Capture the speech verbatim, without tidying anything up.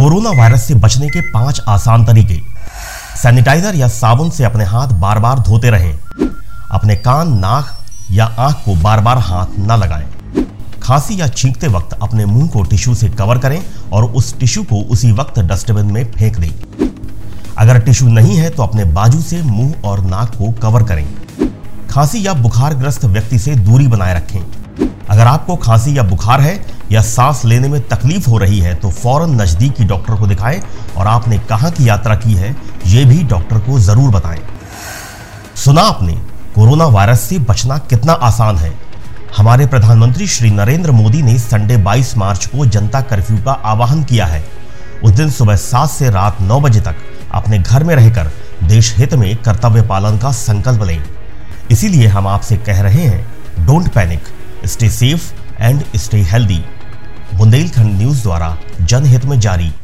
Corona virus से बचने के पांच आसान तरीके। सैनिटाइजर या साबुन से अपने हाथ बार बार धोते रहें। अपने कान, नाक या आंख को बार बार हाथ ना लगाएं। खांसी या छींकते वक्त अपने मुंह को टिश्यू से कवर करें और उस टिश्यू को उसी वक्त डस्टबिन में फेंक दें। अगर टिश्यू नहीं है तो अपने बाजू से मुंह और नाक को कवर करें। खांसी या बुखारग्रस्त व्यक्ति से दूरी बनाए रखें। अगर आपको खांसी या बुखार है या सांस लेने में तकलीफ हो रही है तो फौरन नजदीकी डॉक्टर को दिखाएं और आपने कहां की यात्रा की है ये भी डॉक्टर को जरूर बताएं। सुना आपने, कोरोना वायरस से बचना कितना आसान है। हमारे प्रधानमंत्री श्री नरेंद्र मोदी ने संडे बाईस मार्च को जनता कर्फ्यू का आह्वान किया है। उस दिन सुबह सात से रात नौ बजे तक अपने घर में रहकर देश हित में कर्तव्य पालन का संकल्प लें। इसीलिए हम आपसे कह रहे हैं, don't panic, stay safe and stay healthy. Bundelkhand news द्वारा जनहित में जारी।